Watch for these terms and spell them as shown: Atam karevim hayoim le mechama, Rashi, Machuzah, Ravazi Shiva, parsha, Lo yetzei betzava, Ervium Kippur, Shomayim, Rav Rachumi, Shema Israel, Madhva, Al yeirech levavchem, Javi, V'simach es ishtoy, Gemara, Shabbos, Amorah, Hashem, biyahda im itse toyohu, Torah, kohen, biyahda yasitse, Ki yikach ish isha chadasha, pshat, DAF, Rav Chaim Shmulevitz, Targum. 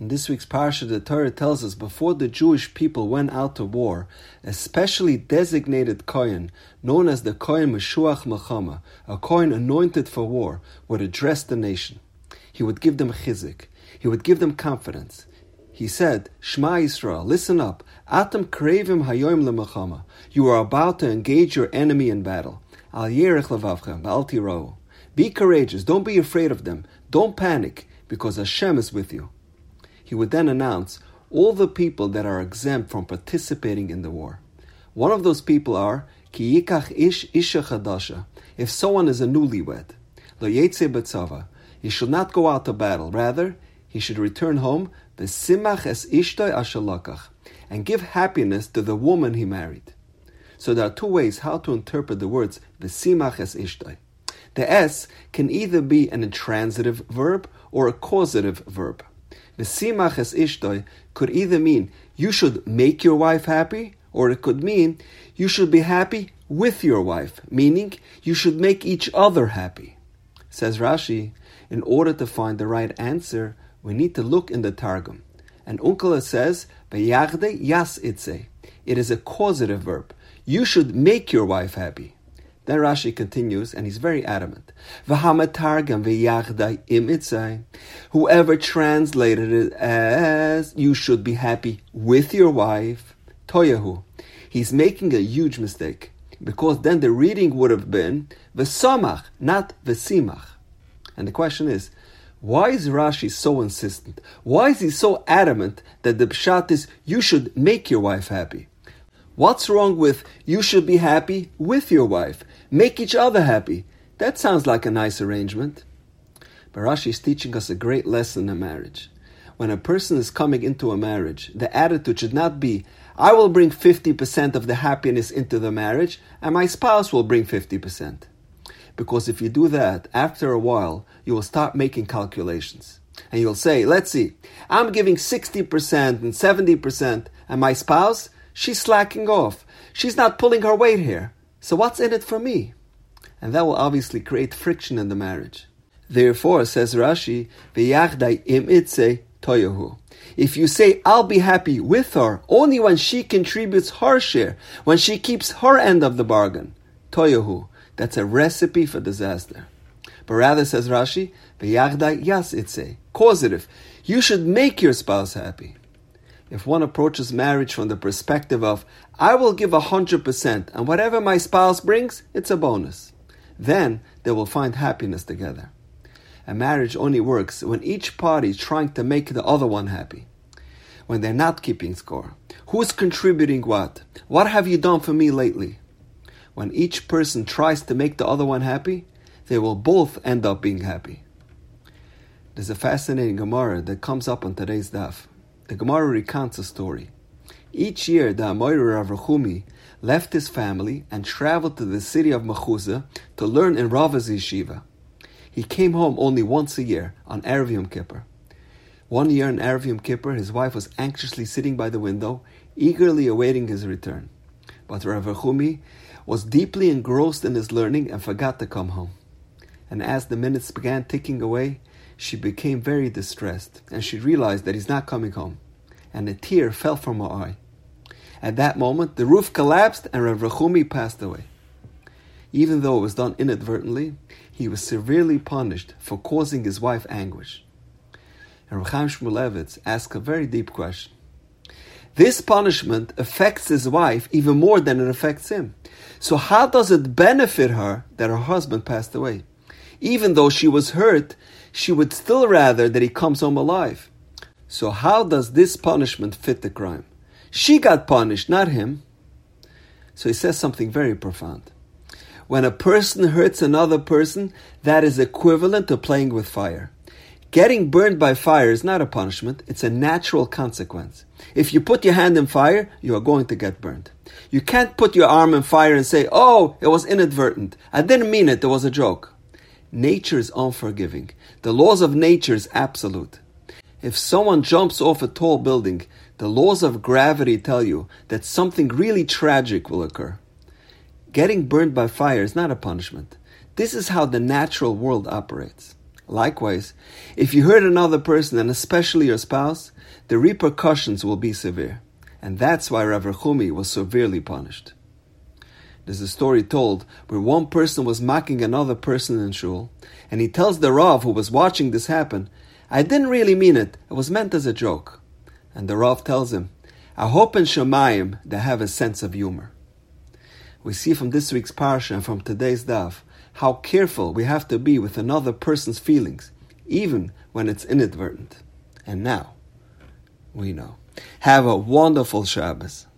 In this week's parsha, the Torah tells us before the Jewish people went out to war, a specially designated kohen, known as the kohen meshuach mechama, a kohen anointed for war, would address the nation. He would give them chizik. He would give them confidence. He said, "Shema Israel, listen up. Atam karevim hayoim le mechama. You are about to engage your enemy in battle. Al yeirech levavchem, ba'al tira'u. Be courageous. Don't be afraid of them. Don't panic, because Hashem is with you." He would then announce all the people that are exempt from participating in the war. One of those people are Ki yikach ish isha chadasha. If someone is a newlywed, Lo yetzei betzava. He should not go out to battle. Rather, he should return home V'simach es ishtoy ashalakach, and give happiness to the woman he married. So there are two ways how to interpret the words V'simach es ishtoy. The S can either be an intransitive verb or a causative verb. V'simach es ishtoy could either mean you should make your wife happy, or it could mean you should be happy with your wife, meaning you should make each other happy. Says Rashi, in order to find the right answer, we need to look in the Targum. And Unkala says, biyahda yasitse. It is a causative verb. You should make your wife happy. Then Rashi continues, and he's very adamant. Whoever translated it as, you should be happy with your wife, toyohu, he's making a huge mistake, because then the reading would have been V'samach, not V'simach. And the question is, why is Rashi so insistent? Why is he so adamant that the pshat is, you should make your wife happy? What's wrong with, you should be happy with your wife? Make each other happy. That sounds like a nice arrangement. But Rashi is teaching us a great lesson in marriage. When a person is coming into a marriage, the attitude should not be, I will bring 50% of the happiness into the marriage, and my spouse will bring 50%. Because if you do that, after a while, you will start making calculations. And you'll say, let's see, I'm giving 60% and 70%, and my spouse, she's slacking off. She's not pulling her weight here. So what's in it for me? And that will obviously create friction in the marriage. Therefore, says Rashi, biyahda im itse toyohu. If you say, I'll be happy with her only when she contributes her share, when she keeps her end of the bargain, toyohu, that's a recipe for disaster. But rather, says Rashi, biyahda yasitse, causative. You should make your spouse happy. If one approaches marriage from the perspective of, I will give 100%, and whatever my spouse brings, it's a bonus, then they will find happiness together. A marriage only works when each party is trying to make the other one happy. When they're not keeping score. Who's contributing what? What have you done for me lately? When each person tries to make the other one happy, they will both end up being happy. There's a fascinating Gemara that comes up on today's DAF. The Gemara recounts a story. Each year, the Amorah Rav Rachumi left his family and traveled to the city of Machuzah to learn in Ravazi Shiva. He came home only once a year on Ervium Kippur. One year on Ervium Kippur, his wife was anxiously sitting by the window, eagerly awaiting his return. But Rav Rachumi was deeply engrossed in his learning and forgot to come home. And as the minutes began ticking away, she became very distressed, and she realized that he's not coming home, and a tear fell from her eye. At that moment, the roof collapsed and Rav Rachumi passed away. Even though it was done inadvertently, he was severely punished for causing his wife anguish. And Rav Chaim Shmulevitz asked a very deep question. This punishment affects his wife even more than it affects him. So how does it benefit her that her husband passed away? Even though she was hurt, she would still rather that he comes home alive. So how does this punishment fit the crime? She got punished, not him. So he says something very profound. When a person hurts another person, that is equivalent to playing with fire. Getting burned by fire is not a punishment, it's a natural consequence. If you put your hand in fire, you are going to get burned. You can't put your arm in fire and say, oh, it was inadvertent. I didn't mean it, it was a joke. Nature is unforgiving. The laws of nature is absolute. If someone jumps off a tall building, the laws of gravity tell you that something really tragic will occur. Getting burned by fire is not a punishment. This is how the natural world operates. Likewise, if you hurt another person, and especially your spouse, the repercussions will be severe. And that's why Rav Rachumi was severely punished. There's a story told where one person was mocking another person in shul, and he tells the Rav who was watching this happen, "I didn't really mean it, it was meant as a joke." And the Rav tells him, "I hope in Shomayim they have a sense of humor." We see from this week's parsha and from today's DAF how careful we have to be with another person's feelings, even when it's inadvertent. And now, we know. Have a wonderful Shabbos.